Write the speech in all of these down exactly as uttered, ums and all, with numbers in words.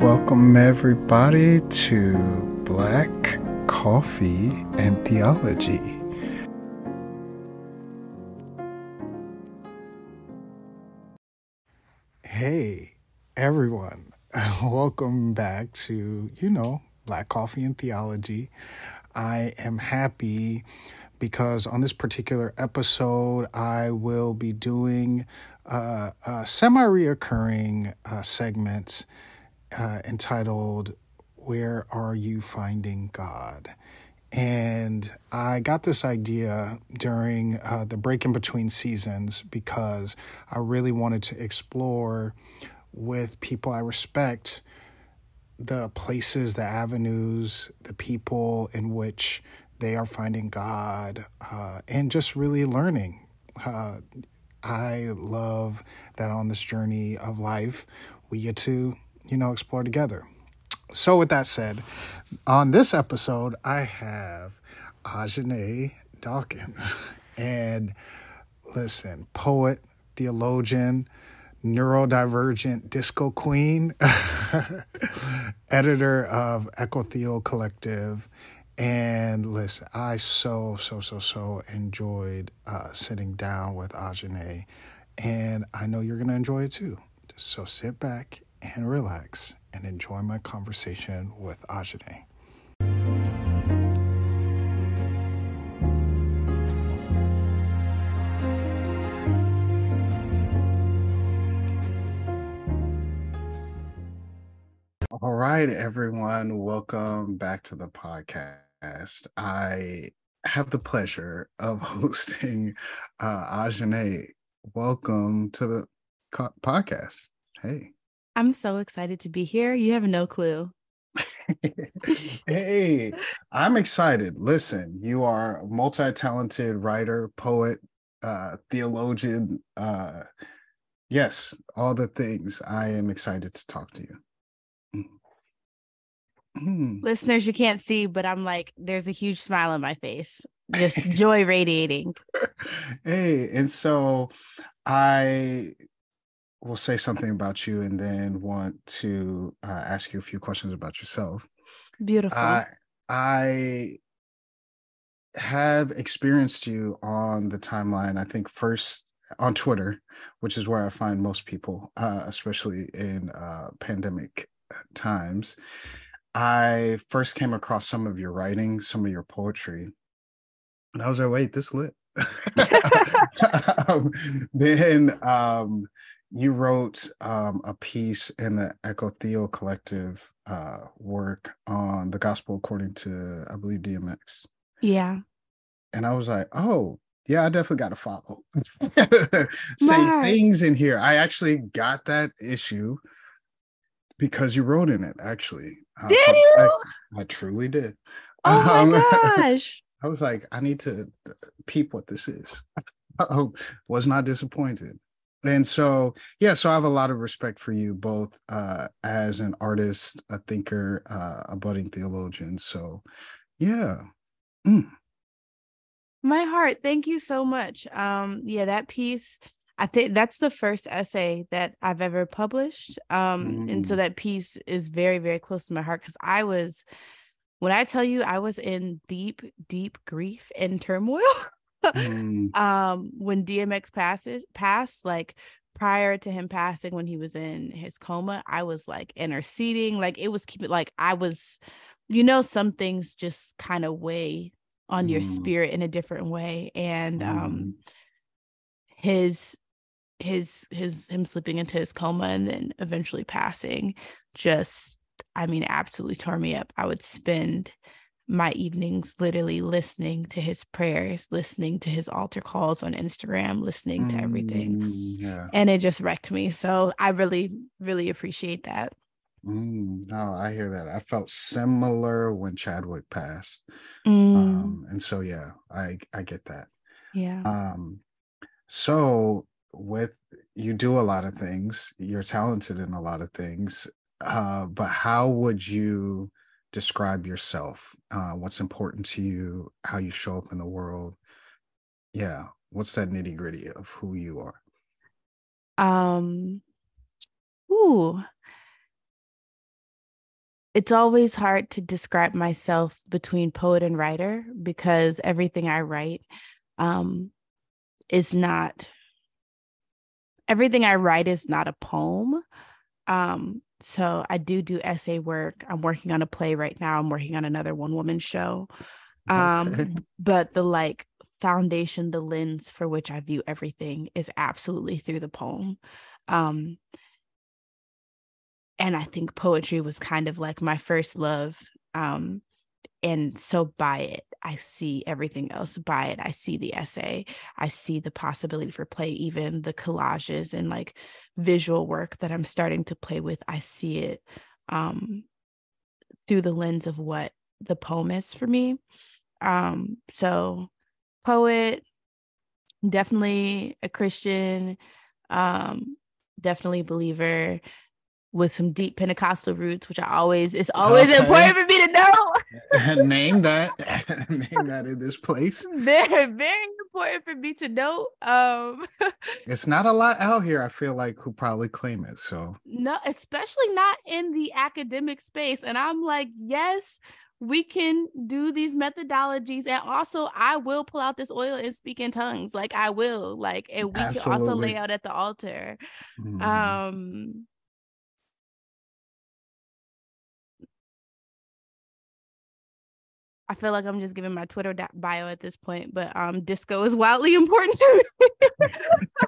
Welcome everybody to Black Coffee and Theology. Hey everyone, welcome back to, you know, Black Coffee and Theology. I am happy because on this particular episode, I will be doing uh, a semi-reoccurring uh, segment uh, entitled, Where Are You Finding God? And I got this idea during uh, the break in between seasons because I really wanted to explore with people I respect the places, the avenues, the people in which they are finding God, uh, and just really learning. Uh, I love that on this journey of life, we get to, you know, explore together. So with that said, on this episode, I have Ajanaé Dawkins. And listen, poet, theologian, neurodivergent disco queen, editor of Echo Theo Collective. And listen, I so, so, so, so enjoyed uh, sitting down with Ajanaé, and I know you're going to enjoy it too. So sit back and relax and enjoy my conversation with Ajanaé. All right, everyone, welcome back to the podcast. I have the pleasure of hosting uh, Ajanaé. Welcome to the co- podcast. Hey. I'm so excited to be here. You have no clue. Hey, I'm excited. Listen, you are a multi-talented writer, poet, uh, theologian. Uh, yes, all the things. I am excited to talk to you. Listeners, you can't see, but I'm like, there's a huge smile on my face, just joy radiating. Hey, and so I will say something about you and then want to uh, ask you a few questions about yourself. Beautiful. I, I have experienced you on the timeline, I think first on Twitter, which is where I find most people, uh, especially in uh, pandemic times. I first came across some of your writing, some of your poetry, and I was like, wait, this lit. um, then um, you wrote um, a piece in the Echo Theo Collective uh, work on the gospel according to, I believe, D M X. Yeah. And I was like, oh, yeah, I definitely got to follow. Say wow. Things in here. I actually got that issue because you wrote in it, actually. Uh, did you? I, I truly did. Oh my um, gosh. I was like, I need to peep what this is. I was not disappointed. And so, yeah, so I have a lot of respect for you both uh, as an artist, a thinker, uh, a budding theologian. So, yeah. Mm. My heart. Thank you so much. Um, yeah, that piece. I think that's the first essay that I've ever published. Um, mm. And so that piece is very, very close to my heart because I was, when I tell you, I was in deep, deep grief and turmoil mm. um, when D M X passes, passed, like prior to him passing, when he was in his coma, I was like interceding, like it was keeping, like I was, you know, some things just kind of weigh on mm. your spirit in a different way. And mm. um, his, his his him slipping into his coma and then eventually passing just I mean absolutely tore me up. I would spend my evenings literally listening to his prayers, listening to his altar calls on Instagram, listening to everything. Mm, yeah. And it just wrecked me. So I really really appreciate that. Mm, no, I hear that. I felt similar when Chadwick passed. Mm. Um and so yeah, I I get that. Yeah. Um so with you do a lot of things, you're talented in a lot of things, uh, but how would you describe yourself? Uh, what's important to you, how you show up in the world? Yeah. What's that nitty gritty of who you are? Um, ooh, It's always hard to describe myself between poet and writer because everything I write um, is not, everything I write is not a poem. Um, so I do do essay work. I'm working on a play right now. I'm working on another one-woman show. Um, okay. But the like foundation, the lens for which I view everything is absolutely through the poem. Um, and I think poetry was kind of like my first love. Um, and so by it, I see everything else. By it, I see the essay. I see the possibility for play, even the collages and like visual work that I'm starting to play with. I see it um, through the lens of what the poem is for me. Um, so poet, definitely a Christian, um, definitely a believer with some deep Pentecostal roots, which I always, it's always okay. important for me to know. Name that. Name that in this place. Very, very important for me to know. Um, it's not a lot out here, I feel like, who probably claim it. So no, especially not in the academic space. And I'm like, yes, we can do these methodologies. And also I will pull out this oil and speak in tongues. Like I will, like, and we Absolutely. Can also lay out at the altar. Mm. Um, I feel like I'm just giving my Twitter bio at this point, but um, disco is wildly important to me.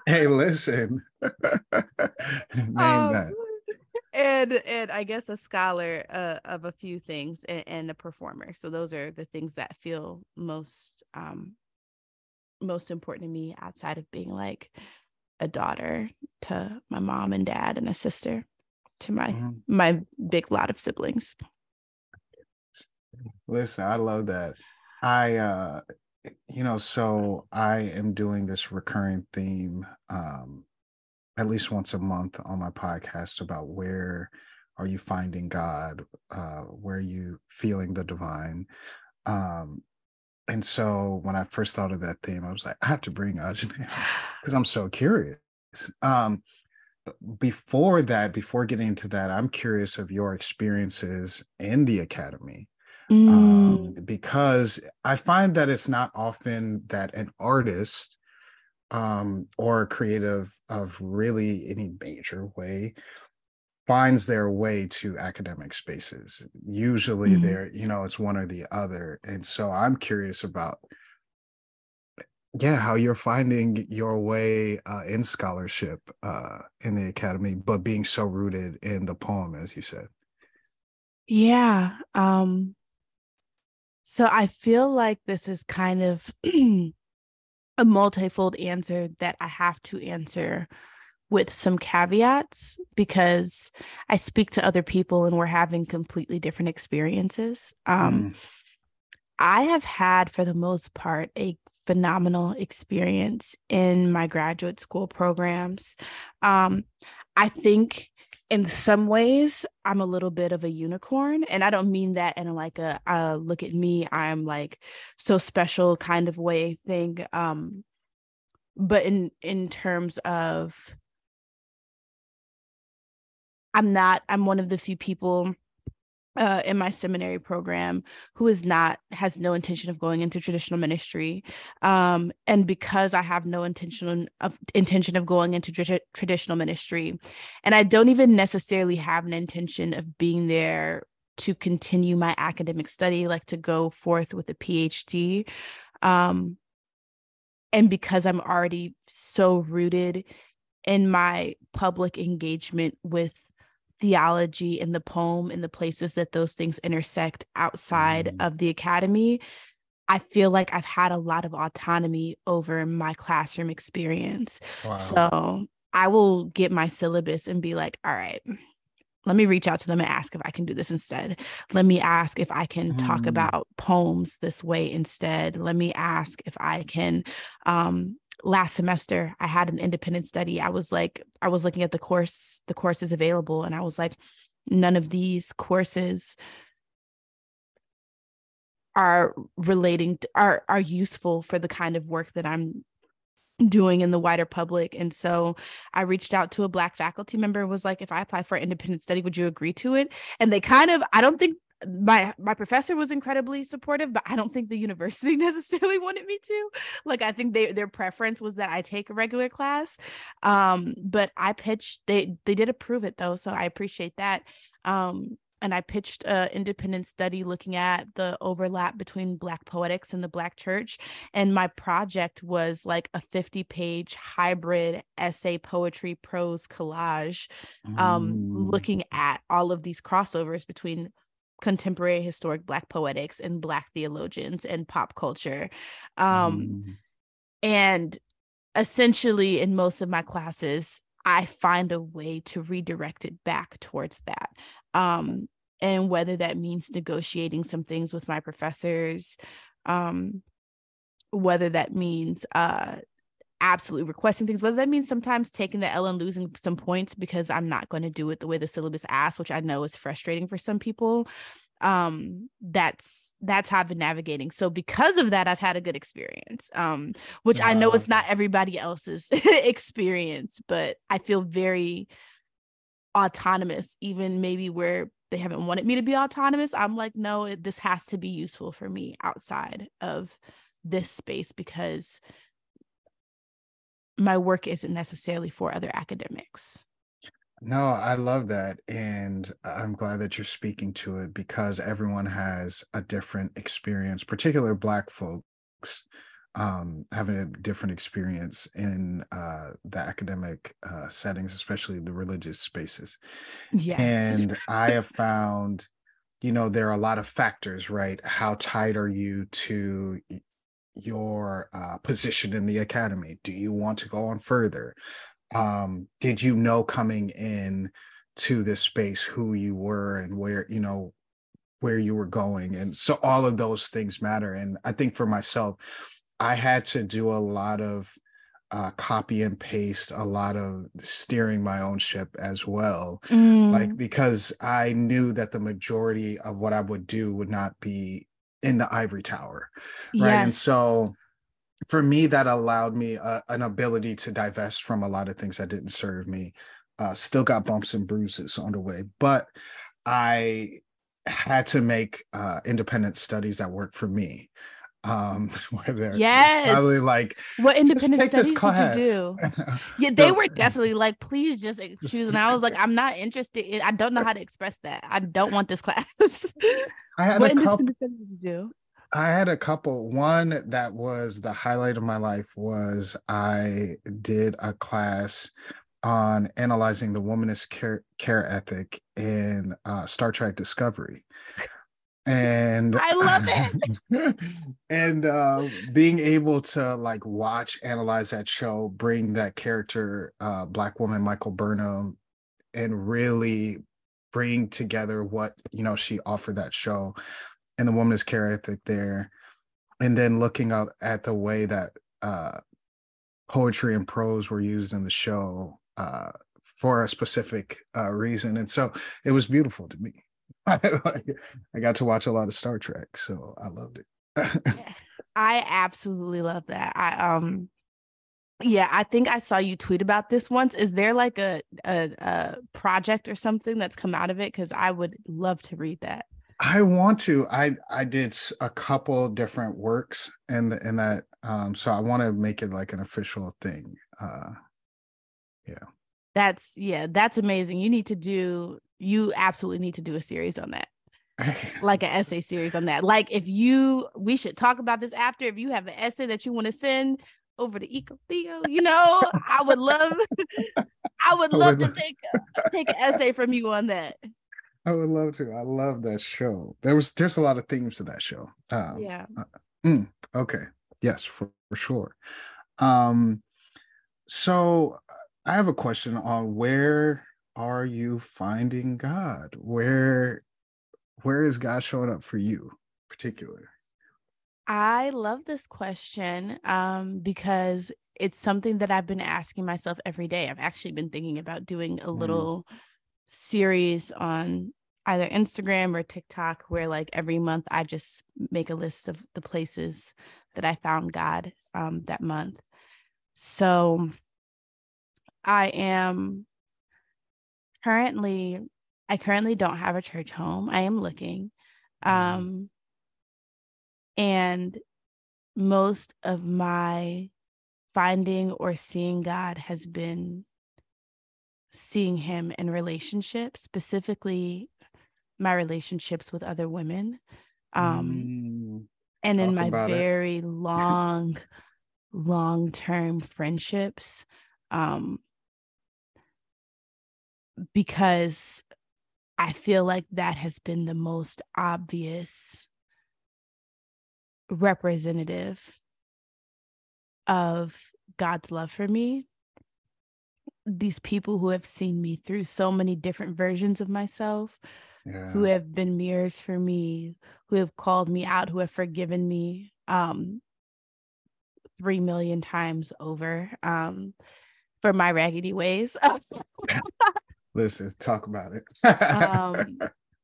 Hey, listen. Name um, that. And and I guess a scholar uh, of a few things and, and a performer. So those are the things that feel most um, most important to me outside of being like a daughter to my mom and dad and a sister to my mm-hmm. my big lot of siblings. Listen, I love that. I, uh, you know, so I am doing this recurring theme um, at least once a month on my podcast about where are you finding God? Uh, where are you feeling the divine? Um, and so when I first thought of that theme, I was like, I have to bring Ajanaé because I'm so curious. Um, before that, before getting into that, I'm curious of your experiences in the academy. Mm. Um, because I find that it's not often that an artist um, or a creative of really any major way finds their way to academic spaces. Usually mm. they're, you know, it's one or the other. And so I'm curious about, yeah, how you're finding your way uh, in scholarship uh, in the academy, but being so rooted in the poem, as you said. Yeah. Um... So I feel like this is kind of a multifold answer that I have to answer with some caveats because I speak to other people and we're having completely different experiences. Um, mm. I have had, for the most part, a phenomenal experience in my graduate school programs. Um, I think in some ways, I'm a little bit of a unicorn, and I don't mean that in like a uh, look at me, I'm like so special kind of way thing. Um, but in in terms of, I'm not, I'm one of the few people uh, in my seminary program who is not, has no intention of going into traditional ministry. Um, and because I have no intention of intention of going into tra- traditional ministry, and I don't even necessarily have an intention of being there to continue my academic study, like to go forth with a PhD. Um, and because I'm already so rooted in my public engagement with theology and the poem and the places that those things intersect outside mm-hmm. of the academy, I feel like I've had a lot of autonomy over my classroom experience. Wow. So I will get my syllabus and be like, all right, let me reach out to them and ask if I can do this instead. Let me ask if I can mm-hmm. talk about poems this way instead. Let me ask if I can, um, last semester, I had an independent study. I was like, I was looking at the course, the courses available. And I was like, none of these courses are relating, are, are useful for the kind of work that I'm doing in the wider public. And so I reached out to a Black faculty member and was like, if I apply for an independent study, would you agree to it? And they kind of, I don't think my my professor was incredibly supportive, but I don't think the university necessarily wanted me to. Like, I think they, their preference was that I take a regular class. Um, but I pitched, they, they did approve it though. So I appreciate that. Um, and I pitched an independent study looking at the overlap between Black poetics and the Black church. And my project was like a fifty page hybrid essay, poetry, prose collage, um, mm. looking at all of these crossovers between contemporary historic Black poetics and Black theologians and pop culture. Um, mm. And essentially in most of my classes, I find a way to redirect it back towards that. Um, and whether that means negotiating some things with my professors, um, whether that means uh, absolutely requesting things, whether that means sometimes taking the L and losing some points because I'm not going to do it the way the syllabus asks, which I know is frustrating for some people. Um, that's, that's how I've been navigating. So because of that, I've had a good experience, um, which uh, I know it's not everybody else's experience, but I feel very autonomous, even maybe where they haven't wanted me to be autonomous. I'm like, no, it, this has to be useful for me outside of this space because my work isn't necessarily for other academics. No, I love that. And I'm glad that you're speaking to it because everyone has a different experience, particularly Black folks um, having a different experience in uh, the academic uh, settings, especially the religious spaces. Yes. And I have found, you know, there are a lot of factors, right? How tied are you to your uh, position in the academy? Do you want to go on further? Um, did you know coming in to this space who you were and where, you know, where you were going? And so all of those things matter. And I think for myself, I had to do a lot of uh, copy and paste, a lot of steering my own ship as well. Mm. Like, because I knew that the majority of what I would do would not be in the ivory tower. Right. Yes. And so for me, that allowed me uh, an ability to divest from a lot of things that didn't serve me. Uh, still got bumps and bruises on the way, but I had to make uh, independent studies that work for me. Um, where they're yes. probably like, what independent take studies this class. Did you do? Yeah, they were definitely like, please just choose. And I was like, I'm not interested. In, I don't know how to express that. I don't want this class. I had what a couple. Independent studies did you do? I had a couple. One that was the highlight of my life was I did a class on analyzing the womanist care, care ethic in uh, Star Trek Discovery. And I love it. And uh, being able to like watch, analyze that show, bring that character, uh, Black woman, Michael Burnham, and really bring together what, you know, she offered that show. And the womanist care ethic there, and then looking out at the way that uh, poetry and prose were used in the show uh, for a specific uh, reason, and so it was beautiful to me. I got to watch a lot of Star Trek, so I loved it. I absolutely love that. I um, yeah, I think I saw you tweet about this once. Is there like a a, a project or something that's come out of it? Because I would love to read that. I want to. I I did a couple different works and in, in that. Um, so I want to make it like an official thing. Uh, yeah. That's yeah. That's amazing. You need to do. You absolutely need to do a series on that. Like an essay series on that. Like if you, we should talk about this after. If you have an essay that you want to send over to Echo Theo, you know, I would love. I would love I would to love. take take an essay from you on that. I would love to. I love that show. There was there's a lot of themes to that show. Um, yeah. Uh, mm, okay. Yes, for, for sure. Um, so I have a question on where are you finding God? Where where is God showing up for you, particularly? I love this question um, because it's something that I've been asking myself every day. I've actually been thinking about doing a little. Mm. series on either Instagram or TikTok where like every month I just make a list of the places that I found God um, that month. So I am currently, I currently don't have a church home. I am looking. Um, and most of my finding or seeing God has been seeing him in relationships, specifically my relationships with other women. Um, mm, and in my very it. long, long-term friendships, um, because I feel like that has been the most obvious representative of God's love for me. These people who have seen me through so many different versions of myself, yeah. who have been mirrors for me, who have called me out, who have forgiven me um, three million times over um, for my raggedy ways. Listen, talk about it. um,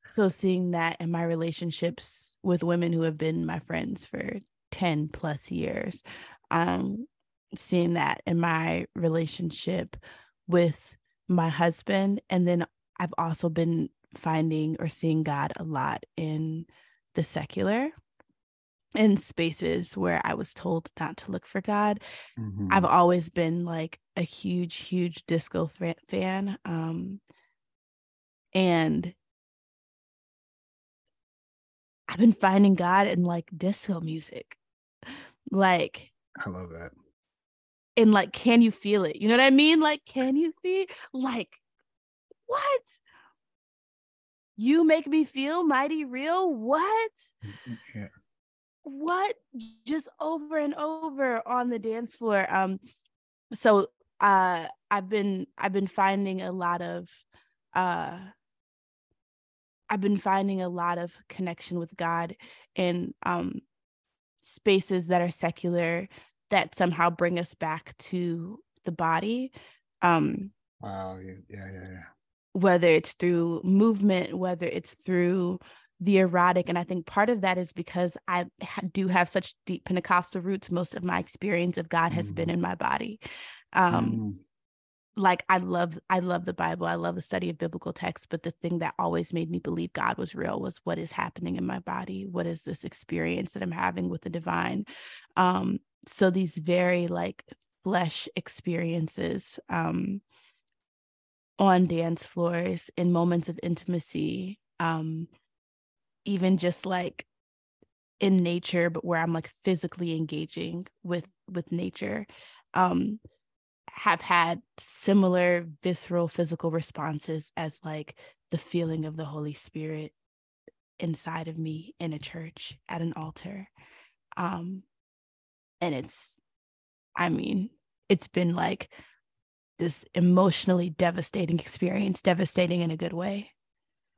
so seeing that in my relationships with women who have been my friends for ten plus years, um, seeing that in my relationship with my husband. And then I've also been finding or seeing God a lot in the secular, in spaces where I was told not to look for God. Mm-hmm. I've always been like a huge, huge disco fan. Um, and I've been finding God in like disco music. Like, I love that. And like, can you feel it? You know what I mean? Like, can you feel like what? You make me feel mighty real. What? Yeah. What? Just over and over on the dance floor. Um, so uh I've been I've been finding a lot of uh I've been finding a lot of connection with God in um spaces that are secular that somehow bring us back to the body. Um wow, yeah, yeah, yeah, yeah. Whether it's through movement, whether it's through the erotic. And I think part of that is because I ha- do have such deep Pentecostal roots. Most of my experience of God has mm. been in my body. Um, mm. Like I love, I love the Bible. I love the study of biblical texts, but the thing that always made me believe God was real was what is happening in my body. What is this experience that I'm having with the divine? Um, so these very like flesh experiences um, on dance floors, in moments of intimacy, um, even just like in nature, but where I'm like physically engaging with, with nature, um, have had similar visceral physical responses as like the feeling of the Holy Spirit inside of me in a church at an altar. Um, and it's, I mean, it's been like this emotionally devastating experience, devastating in a good way.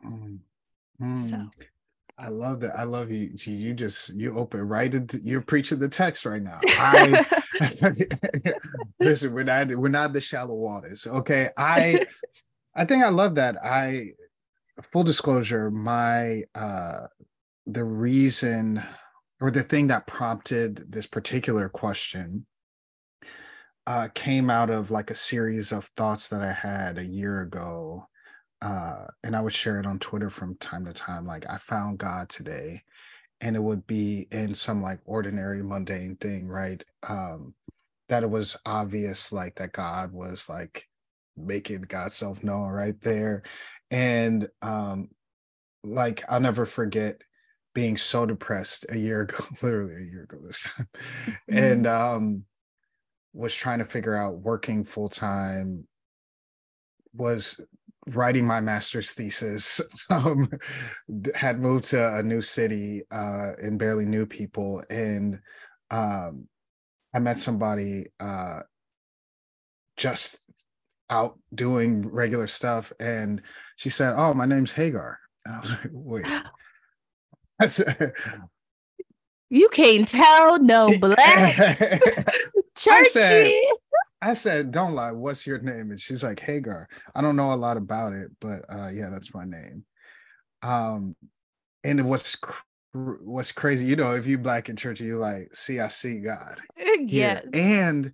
Mm. Mm. So. I love that. I love you. You just, you open right into, you're preaching the text right now. I, listen, we're not, we're not the shallow waters. Okay. I, I think I love that. I, full disclosure, my, uh, the reason or the thing that prompted this particular question uh, came out of like a series of thoughts that I had a year ago. Uh, and I would share it on Twitter from time to time, like I found God today, and it would be in some like ordinary mundane thing, right? Um, that it was obvious like that God was like making God's self known right there. And um, like, I'll never forget being so depressed a year ago, literally a year ago this time, and um, was trying to figure out working full time, was writing my master's thesis, um, had moved to a new city uh, and barely knew people. And um, I met somebody uh, just out doing regular stuff. And she said, oh, my name's Hagar. And I was like, wait. I said, you can't tell no black. Churchy. I said, I said, don't lie. What's your name? And she's like, Hagar. I don't know a lot about it, but uh, yeah, that's my name. Um, and what's cr- what's crazy, you know, if you black in church, you like, see, I see God. Yeah. Here. And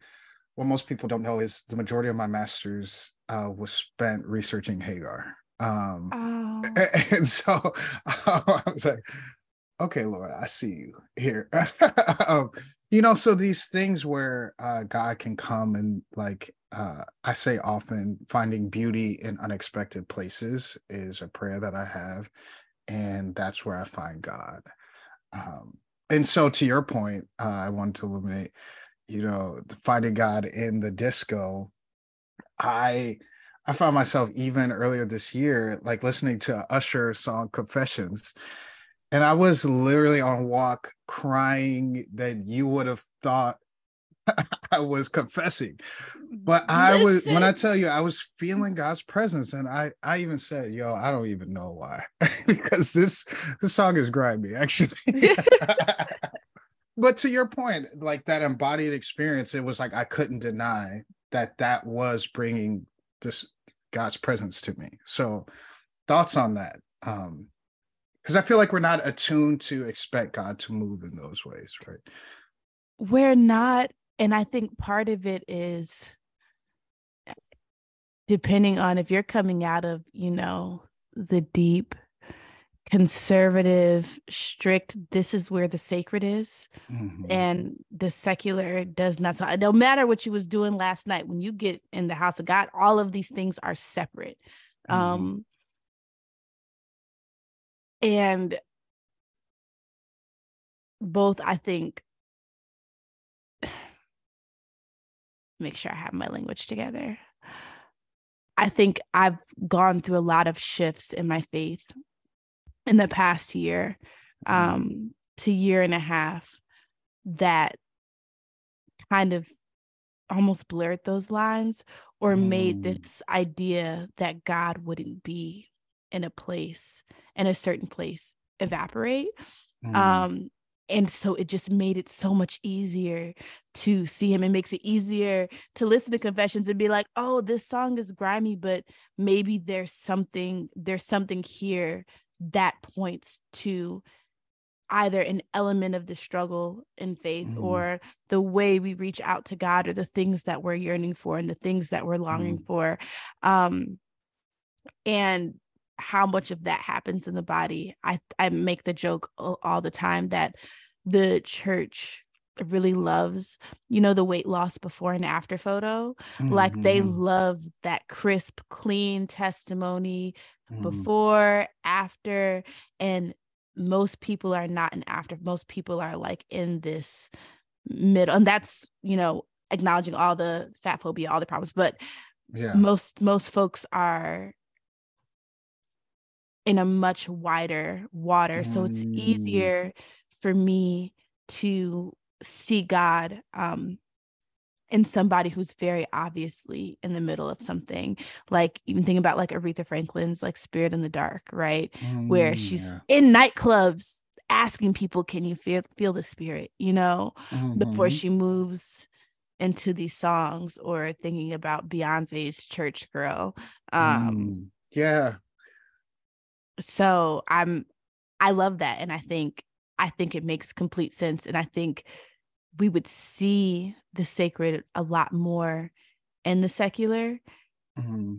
what most people don't know is the majority of my master's uh, was spent researching Hagar. Um, oh. and, and so uh, I was like, okay, Lord, I see you here. um, you know, so these things where uh, God can come and, like, uh, I say often, finding beauty in unexpected places is a prayer that I have. And that's where I find God. Um, and so to your point, uh, I wanted to illuminate, you know, finding God in the disco. I I found myself even earlier this year, like listening to Usher's song Confessions. And I was literally on a walk crying that you would have thought I was confessing. But I Listen. was, when I tell you, I was feeling God's presence. And I, I even said, yo, I don't even know why, because this, this song is grimy, actually. But to your point, like that embodied experience, it was like I couldn't deny that that was bringing this God's presence to me. So thoughts on that? Um, because I feel like we're not attuned to expect God to move in those ways, right? We're not. And I think part of it is depending on if you're coming out of, you know, the deep, conservative, strict, this is where the sacred is, mm-hmm. and the secular does not. So no matter what you was doing last night, when you get in the house of God, all of these things are separate. Mm-hmm. Um, and both, I think, make sure I have my language together. I think I've gone through a lot of shifts in my faith in the past year um, to year and a half that kind of almost blurred those lines or mm. made this idea that God wouldn't be in a place, in a certain place, evaporate. Mm. Um, and so it just made it so much easier to see him. It makes it easier to listen to Confessions and be like, oh, this song is grimy, but maybe there's something, there's something here that points to either an element of the struggle in faith mm. or the way we reach out to God, or the things that we're yearning for and the things that we're longing mm. for. Um, and how much of that happens in the body. I, I make the joke all the time that the church really loves, you know, the weight loss before and after photo. Mm-hmm. Like they love that crisp, clean testimony mm-hmm. before, after. And most people are not an after. Most people are like in this middle. And that's, you know, acknowledging all the fat phobia, all the problems. But yeah. most most folks are in a much wider water. So it's easier for me to see God um, in somebody who's very obviously in the middle of something. Like even think about like Aretha Franklin's like Spirit in the Dark, right? Mm, where she's yeah. in nightclubs asking people, can you feel, feel the spirit, you know, mm-hmm. before she moves into these songs. Or thinking about Beyonce's Church Girl. Um, mm, yeah. So I'm, I love that. And I think, I think it makes complete sense. And I think we would see the sacred a lot more in the secular mm-hmm.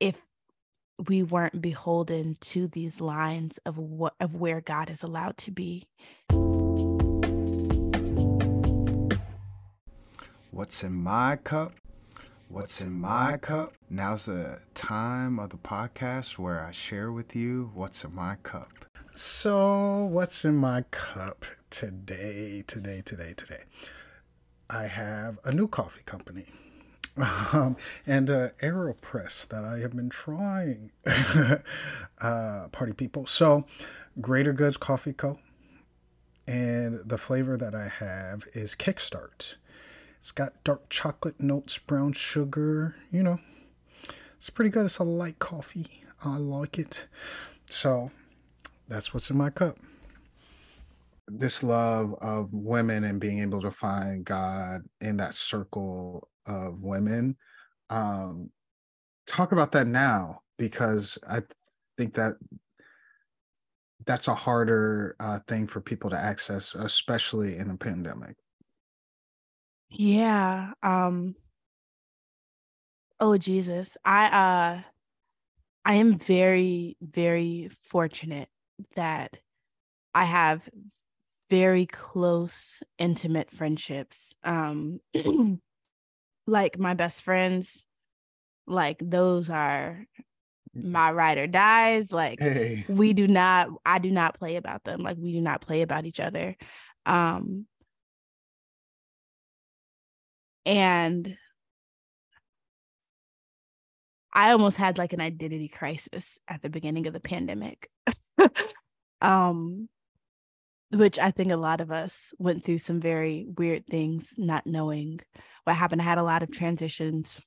if we weren't beholden to these lines of what, of where God is allowed to be. What's in my cup? What's in my cup? Now's the time of the podcast where I share with you what's in my cup. So what's in my cup today, today, today, today? I have a new coffee company um, and an AeroPress that I have been trying, uh, party people. So Greater Goods Coffee Co. And the flavor that I have is Kickstart. It's got dark chocolate notes, brown sugar, you know, it's pretty good. It's a light coffee. I like it. So that's what's in my cup. This love of women and being able to find God in that circle of women. Um, talk about that now, because I th- think that that's a harder uh, thing for people to access, especially in a pandemic. Yeah. Um, Oh, Jesus. I uh, I am very, very fortunate that I have very close, intimate friendships. Um, like my best friends, like those are my ride or dies. Like hey. we do not, I do not play about them. Like we do not play about each other. Um, and I almost had like an identity crisis at the beginning of the pandemic, um, which I think a lot of us went through some very weird things, not knowing what happened. I had a lot of transitions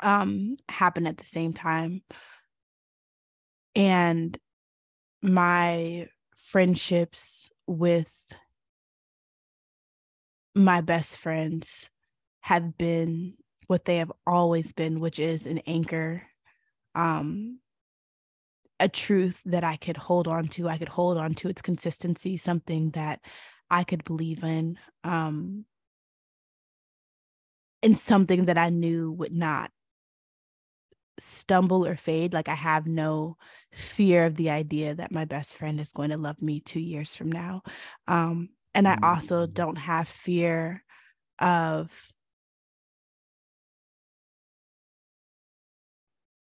um, happen at the same time. And my friendships with my best friends have been what they have always been, which is an anchor, um, a truth that I could hold on to. I could hold on to its consistency, something that I could believe in, um, and something that I knew would not stumble or fade. Like I have no fear of the idea that my best friend is going to love me two years from now. Um, and I also don't have fear of,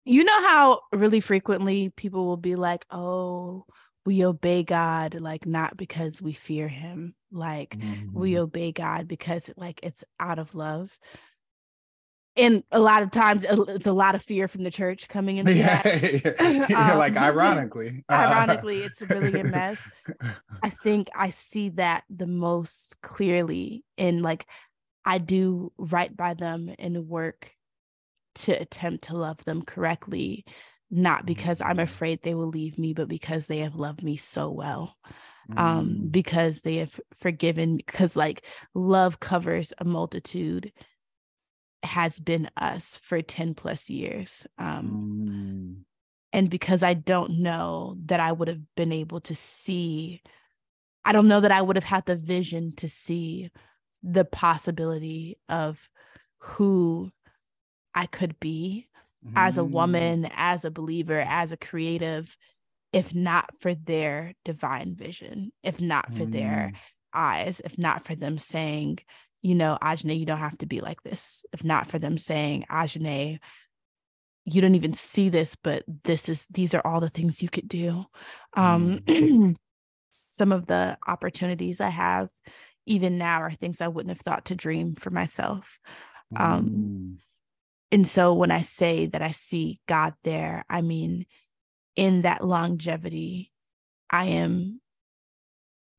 you know how really frequently people will be like, oh, we obey God, like not because we fear him, like mm-hmm. we obey God because like it's out of love. And a lot of times it's a lot of fear from the church coming into yeah, that. Yeah, yeah. um, like ironically. Ironically, it's a really good mess. I think I see that the most clearly in like, I do right by them and work to attempt to love them correctly, not because I'm afraid they will leave me, but because they have loved me so well, um, mm. because they have forgiven, because like love covers a multitude has been us for ten plus years. Um, mm. And because I don't know that I would have been able to see, I don't know that I would have had the vision to see the possibility of who I could be as a woman, as a believer, as a creative, if not for their divine vision, if not for mm. their eyes, if not for them saying, you know, Ajanaé, you don't have to be like this. If not for them saying, Ajanaé, you don't even see this, but this is, these are all the things you could do. Um, some of the opportunities I have even now are things I wouldn't have thought to dream for myself. Um, mm. And so when I say that I see God there, I mean, in that longevity, I am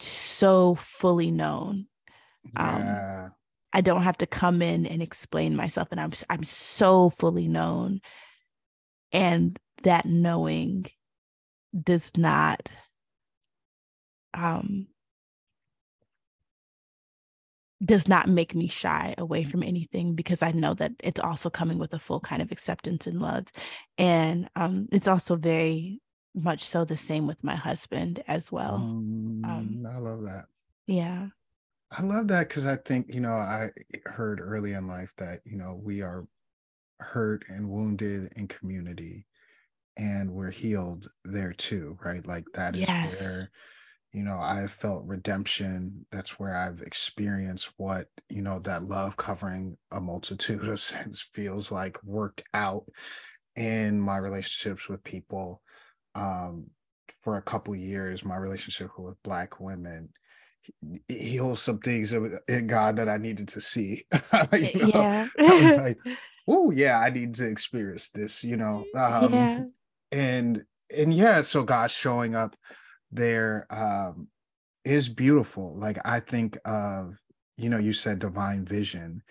so fully known. Yeah. Um, I don't have to come in and explain myself. And I'm I'm so fully known. And that knowing does not um, does not make me shy away from anything, because I know that it's also coming with a full kind of acceptance and love. And um, it's also very much so the same with my husband as well. Um, I love that. Yeah. I love that, because I think, you know, I heard early in life that, you know, we are hurt and wounded in community, and we're healed there too, right? Like that is yes. where, you know, I've felt redemption. That's where I've experienced what, you know, that love covering a multitude of sins feels like worked out in my relationships with people. Um, for a couple years, my relationship with Black women healed some things in God that I needed to see. you know? Yeah. I was like, oh yeah, I need to experience this, you know? Um, yeah. And, and yeah, so God showing up there um is beautiful. Like I think of, you know, you said divine vision.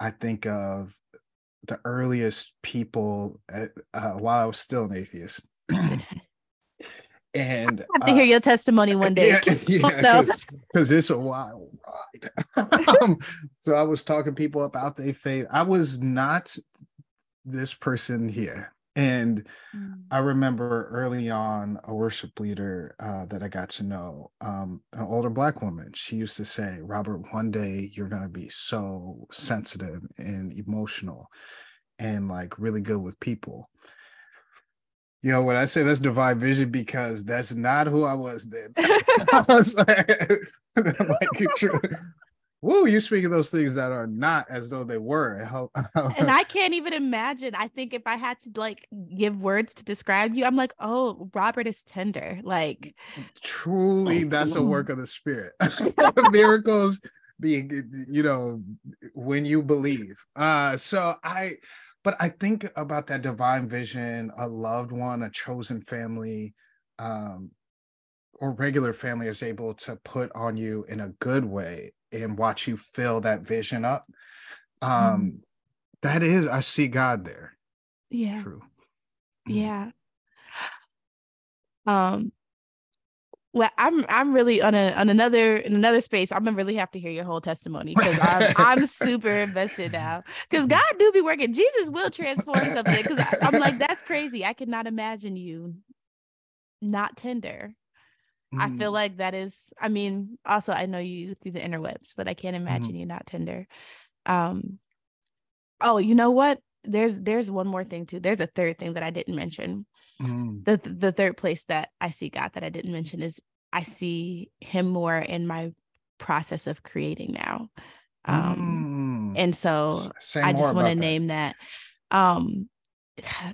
I think of the earliest people at, uh, while I was still an atheist. And I have to uh, hear your testimony one day. Because yeah, yeah, it's a wild ride. um, so I was talking people about their faith. I was not this person here. And I remember early on a worship leader uh, that I got to know, um, an older Black woman. She used to say, Robert, one day you're going to be so sensitive and emotional. and like really good with people. You know, when I say that's divine vision, because that's not who I was then. I was like, like woo, you're speaking those things that are not as though they were. And I can't even imagine. I think if I had to like give words to describe you, I'm like, oh, Robert is tender. Like, truly, that's a work of the spirit. Miracles being, you know, when you believe. Uh, so I. But I think about that divine vision, a loved one, a chosen family, um, or regular family is able to put on you in a good way and watch you fill that vision up. Um, mm. That is, I see God there. Yeah. True. Yeah. Um. Well, I'm I'm really on a on another in another space. I'm gonna really have to hear your whole testimony because I'm, I'm super invested now. Because God do be working. Jesus will transform something. Because I'm like, that's crazy. I cannot imagine you not tender. Mm. I feel like that is. I mean, also I know you through the interwebs, but I can't imagine mm. you not tender. Um. Oh, you know what? There's there's one more thing too. There's a third thing that I didn't mention. Mm. The the third place that I see God that I didn't mention is I see him more in my process of creating now. Um, mm. And so Say I just want to name that. Um,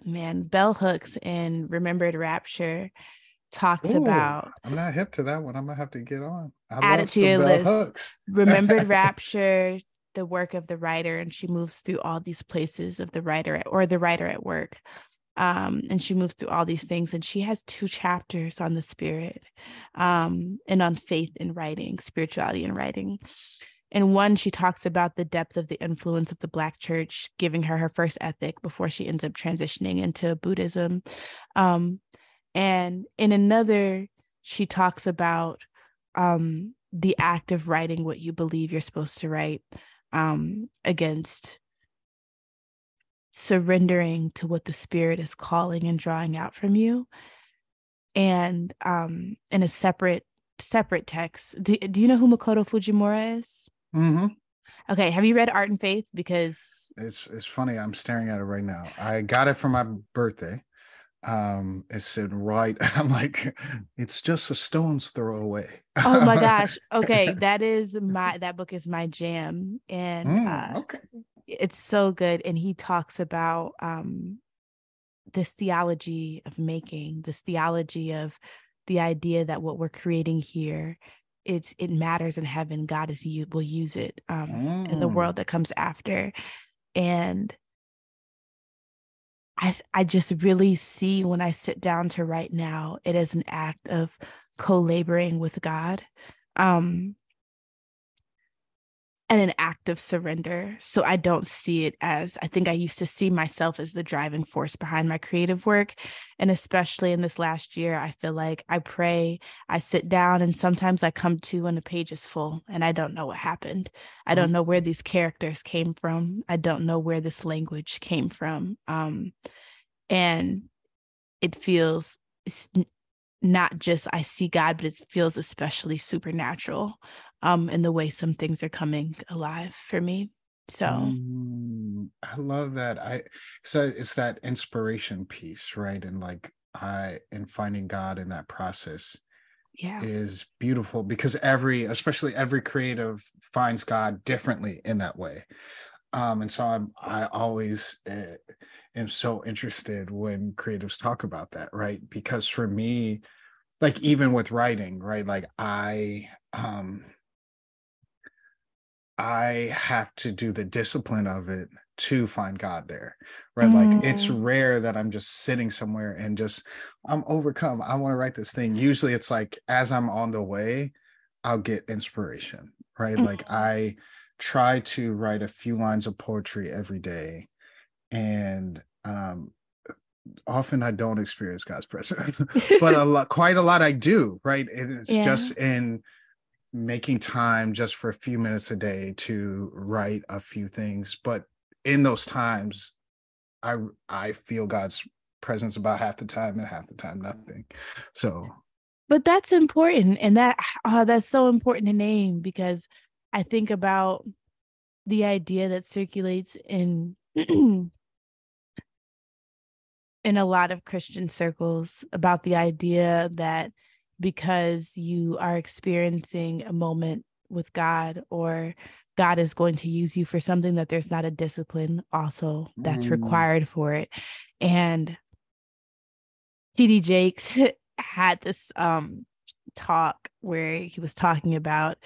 man, bell hooks and Remembered Rapture talks Ooh, about. I'm not hip to that one. I'm gonna have to get on. I add it to your list. Hooks. Remembered Rapture. The work of the writer, and she moves through all these places of the writer at, or the writer at work. Um, and she moves through all these things, and she has two chapters on the spirit um, and on faith in writing, spirituality in writing. In one, she talks about the depth of the influence of the Black church, giving her her first ethic before she ends up transitioning into Buddhism. Um, and in another, she talks about um, the act of writing what you believe you're supposed to write. Um, against surrendering to what the spirit is calling and drawing out from you. And um, in a separate separate text, do, do you know who Makoto Fujimura is? Mm-hmm. Okay, have you read Art and Faith? Because it's it's funny, I'm staring at it right now. I got it for my birthday. Um, it said right. I'm like, it's just a stone's throw away. Oh my gosh. Okay. That is my, that book is my jam. And mm, uh, okay. It's so good. And he talks about um, this theology of making, this theology of the idea that what we're creating here, it's, it matters in heaven. God is you will use it um, mm. in the world that comes after. And I, I just really see when I sit down to write now, it is an act of co-laboring with God um, and an act of surrender. So I don't see it as, I think I used to see myself as the driving force behind my creative work. And especially in this last year, I feel like I pray, I sit down, and sometimes I come to and the page is full and I don't know what happened. I don't know where these characters came from. I don't know where this language came from. Um, and it feels it's not just I see God, but it feels especially supernatural um, in the way some things are coming alive for me. So mm, I love that. I so it's that inspiration piece, right? And like I and finding God in that process yeah. is beautiful because every, especially every creative finds God differently in that way. Um, and so I'm I always uh, am so interested when creatives talk about that, right? Because for me, like even with writing, right? Like I um I have to do the discipline of it to find God there, right? Mm. Like it's rare that I'm just sitting somewhere and just, I'm overcome. I want to write this thing. Usually it's like, as I'm on the way, I'll get inspiration, right? Mm. Like I try to write a few lines of poetry every day. And um, often I don't experience God's presence, but a lot, quite a lot I do, right? And it's yeah. just in making time just for a few minutes a day to write a few things, but in those times i i feel God's presence about half the time, and half the time nothing. So but that's important, and that oh, that's so important to name, because I think about the idea that circulates in in a lot of Christian circles about the idea that because you are experiencing a moment with God, or God is going to use you for something, that there's not a discipline also that's mm. required for it. And T D Jakes had this um, talk where he was talking about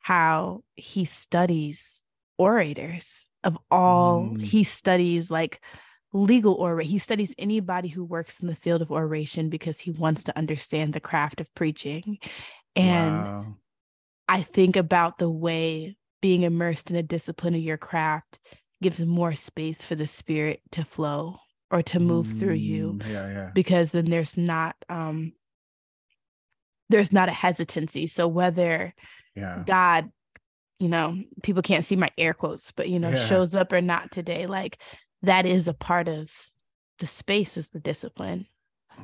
how he studies orators of all, mm. he studies like legal orators. He studies anybody who works in the field of oration because he wants to understand the craft of preaching. And wow. I think about the way being immersed in a discipline of your craft gives more space for the Spirit to flow or to move mm, through you, yeah, yeah. because then there's not um, there's not a hesitancy. So whether yeah. God, you know, people can't see my air quotes, but, you know, yeah. shows up or not today, like that is a part of the space, is the discipline.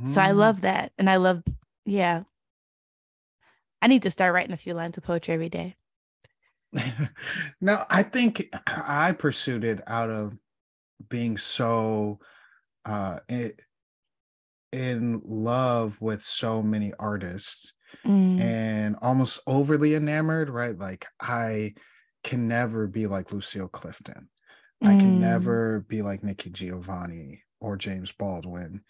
Mm. So I love that. And I love, yeah. I need to start writing a few lines of poetry every day. No, I think I pursued it out of being so uh, in love with so many artists mm. and almost overly enamored, right? Like I can never be like Lucille Clifton. Mm. I can never be like Nikki Giovanni or James Baldwin.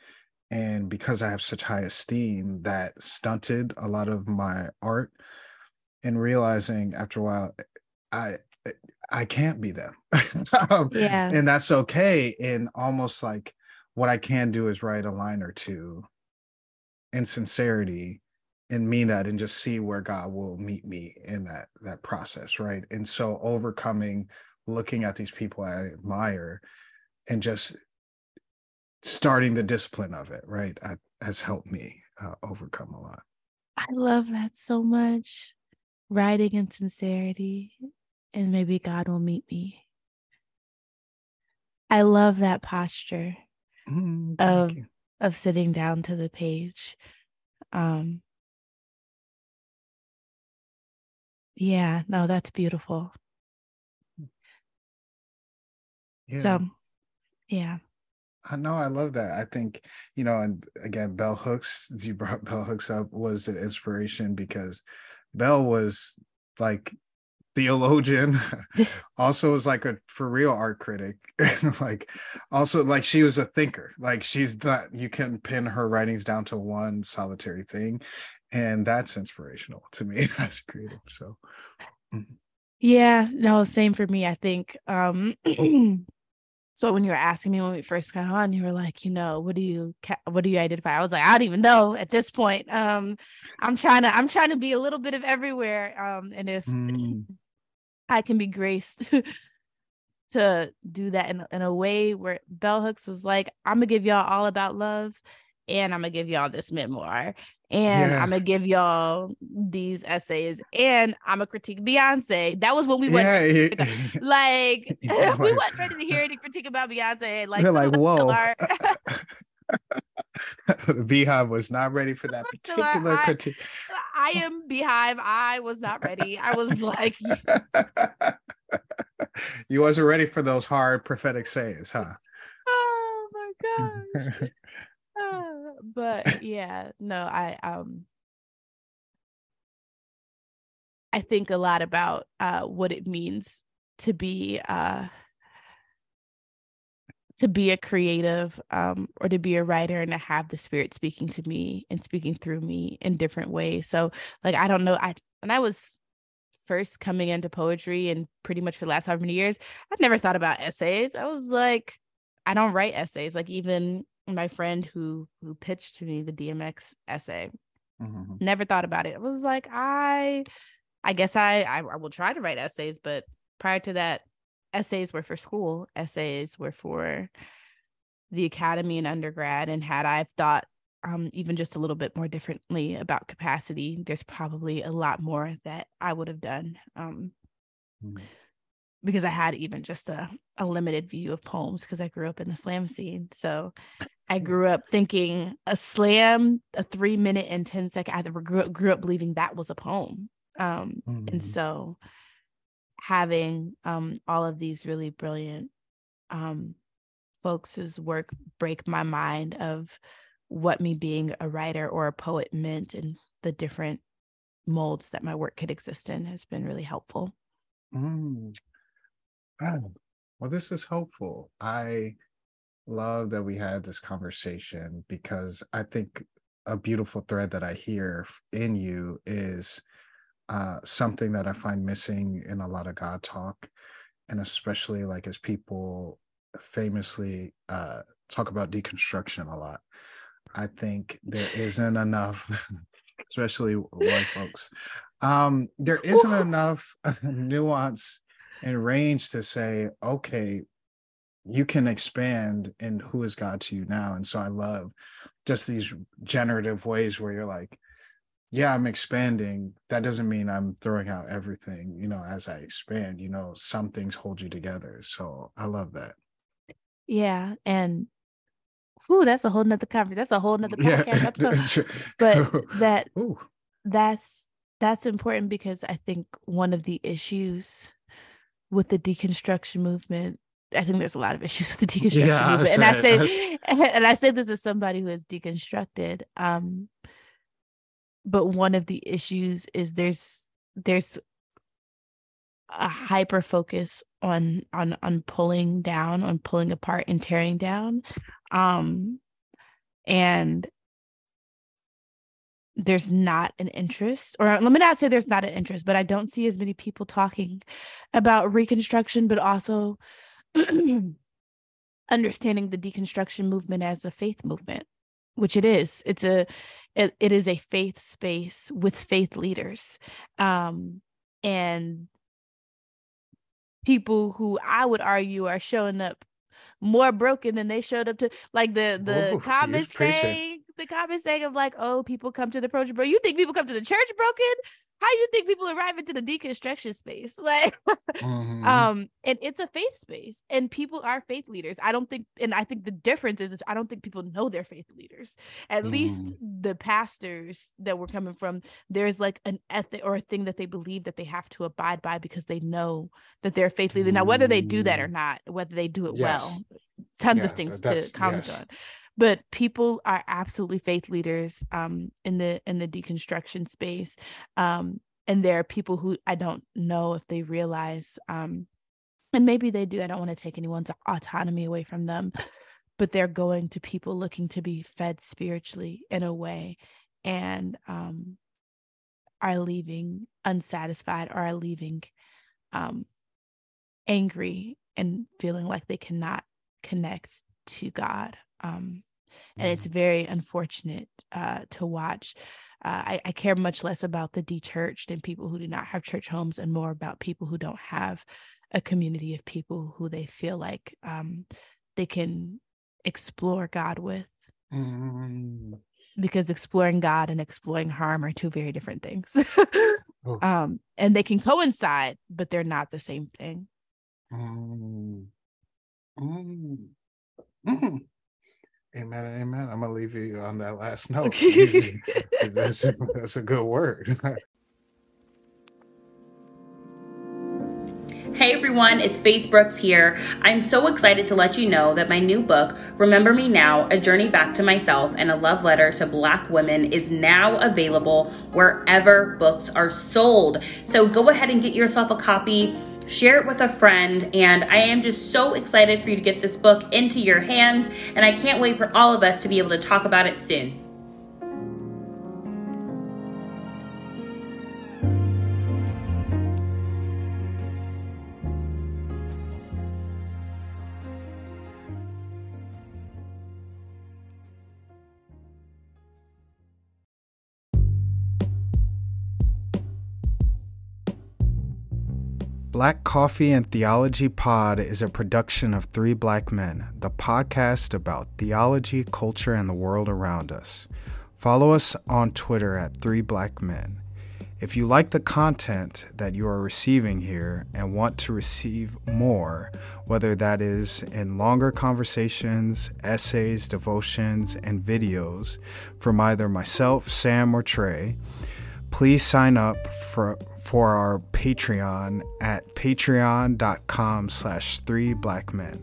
And because I have such high esteem, that stunted a lot of my art, and realizing after a while, I I can't be them. um, yeah. And that's okay. And almost like what I can do is write a line or two in sincerity and mean that, and just see where God will meet me in that, that process, right? And so overcoming, looking at these people I admire and just starting the discipline of it, right, I, has helped me uh, overcome a lot. I love that so much. Writing in sincerity, and maybe God will meet me. I love that posture mm, of you. of sitting down to the page. Um, yeah, no, that's beautiful. Yeah. So, yeah. I know. I love that. I think, you know, and again, bell hooks, you brought bell hooks up, was an inspiration because Bell was like theologian, also was like a for real art critic, like also like she was a thinker, like she's not, you can pin her writings down to one solitary thing. And that's inspirational to me as a creative. So, yeah, no, same for me. I think, um, so when you were asking me when we first got on, you were like, you know, what do you, what do you identify? I was like, I don't even know at this point. Um, I'm trying to, I'm trying to be a little bit of everywhere. Um, and if mm. I can be graced to do that in, in a way where bell hooks was like, I'm gonna give y'all all about love, and I'm gonna give y'all this memoir, and yeah. I'm gonna give y'all these essays, and I'm gonna critique Beyonce. That was what we yeah, went yeah. like. Yeah. We weren't ready to hear any critique about Beyonce. Like, like whoa. Our... The Beehive was not ready for that particular our, critique. I, I am Beehive. I was not ready. I was like, you wasn't ready for those hard prophetic sayings, huh? Oh my gosh. Uh, but yeah, no, I um, I think a lot about uh, what it means to be uh, to be a creative um, or to be a writer, and to have the Spirit speaking to me and speaking through me in different ways. So like, I don't know, I when I was first coming into poetry and pretty much for the last however many years, I'd never thought about essays. I was like, I don't write essays. Like even my friend who who pitched to me the D M X essay, mm-hmm. never thought about it. I was like, I I guess I, I I will try to write essays, but prior to that, essays were for school, essays were for the academy and undergrad. And had I thought um, even just a little bit more differently about capacity, there's probably a lot more that I would have done. Um, mm-hmm. Because I had even just a, a limited view of poems because I grew up in the slam scene. So I grew up thinking a slam, a three minute and ten second, I grew up, grew up believing that was a poem. Um, mm-hmm. And so having um, all of these really brilliant um, folks' work break my mind of what me being a writer or a poet meant and the different molds that my work could exist in has been really helpful. Mm. Wow. Well, this is helpful. I love that we had this conversation, because I think a beautiful thread that I hear in you is uh, something that I find missing in a lot of God talk, and especially like as people famously uh, talk about deconstruction a lot. I think there isn't enough, especially white folks, um, there isn't enough nuance and range to say, okay, you can expand in who is God to you now. And so I love just these generative ways where you're like, yeah, I'm expanding. That doesn't mean I'm throwing out everything, you know, as I expand, you know, some things hold you together. So I love that. Yeah. And ooh, that's a whole nother conference. That's a whole nother podcast yeah. episode. But that ooh. that's that's important, because I think one of the issues with the deconstruction movement, I think there's a lot of issues with the deconstruction yeah, movement. And I say and I say this as somebody who has deconstructed. Um, but one of the issues is there's there's a hyper focus on on on pulling down, on pulling apart and tearing down. Um, and there's not an interest, or let me not say there's not an interest, but I don't see as many people talking about reconstruction, but also understanding the deconstruction movement as a faith movement, which it is. It's a, it, it is a faith space with faith leaders. Um, and people who I would argue are showing up more broken than they showed up to, like the the Ooh, comments saying the comments saying of like, oh, people come to the approach, bro. You think people come to the church broken? How you think people arrive into the deconstruction space? Like, mm-hmm. um, and it's a faith space, and people are faith leaders. I don't think, and I think the difference is, is I don't think people know they're faith leaders. At mm-hmm. least the pastors that we're coming from, there's like an ethic or a thing that they believe that they have to abide by because they know that they're faith leaders. Now, whether they do that or not, whether they do it yes. well, tons yeah, of things to comment yes. on. But people are absolutely faith leaders um, in the in the deconstruction space. Um, and there are people who I don't know if they realize, um, and maybe they do. I don't want to take anyone's autonomy away from them, but they're going to people looking to be fed spiritually in a way, and um, are leaving unsatisfied, or are leaving um, angry and feeling like they cannot connect to God. Um, and it's very unfortunate uh, to watch. Uh, I, I care much less about the de-churched and people who do not have church homes, and more about people who don't have a community of people who they feel like um, they can explore God with. Mm-hmm. Because exploring God and exploring harm are two very different things. oh. um, and they can coincide, but they're not the same thing. Mm. Mm. Mm. Amen, amen. I'm going to leave you on that last note. that's, that's a good word. Hey everyone, it's Faith Brooks here. I'm so excited to let you know that my new book, Remember Me Now, A Journey Back to Myself and a Love Letter to Black Women, is now available wherever books are sold. So go ahead and get yourself a copy. Share it with a friend, and I am just so excited for you to get this book into your hands, and I can't wait for all of us to be able to talk about it soon. Black Coffee and Theology Pod is a production of Three Black Men, the podcast about theology, culture, and the world around us. Follow us on Twitter at Three Black Men. If you like the content that you are receiving here and want to receive more, whether that is in longer conversations, essays, devotions, and videos from either myself, Sam, or Trey, please sign up for for our Patreon at patreon dot com slash three black men.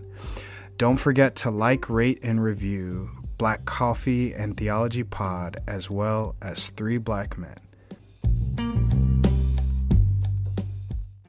Don't forget to like, rate, and review Black Coffee and Theology Pod, as well as Three Black Men.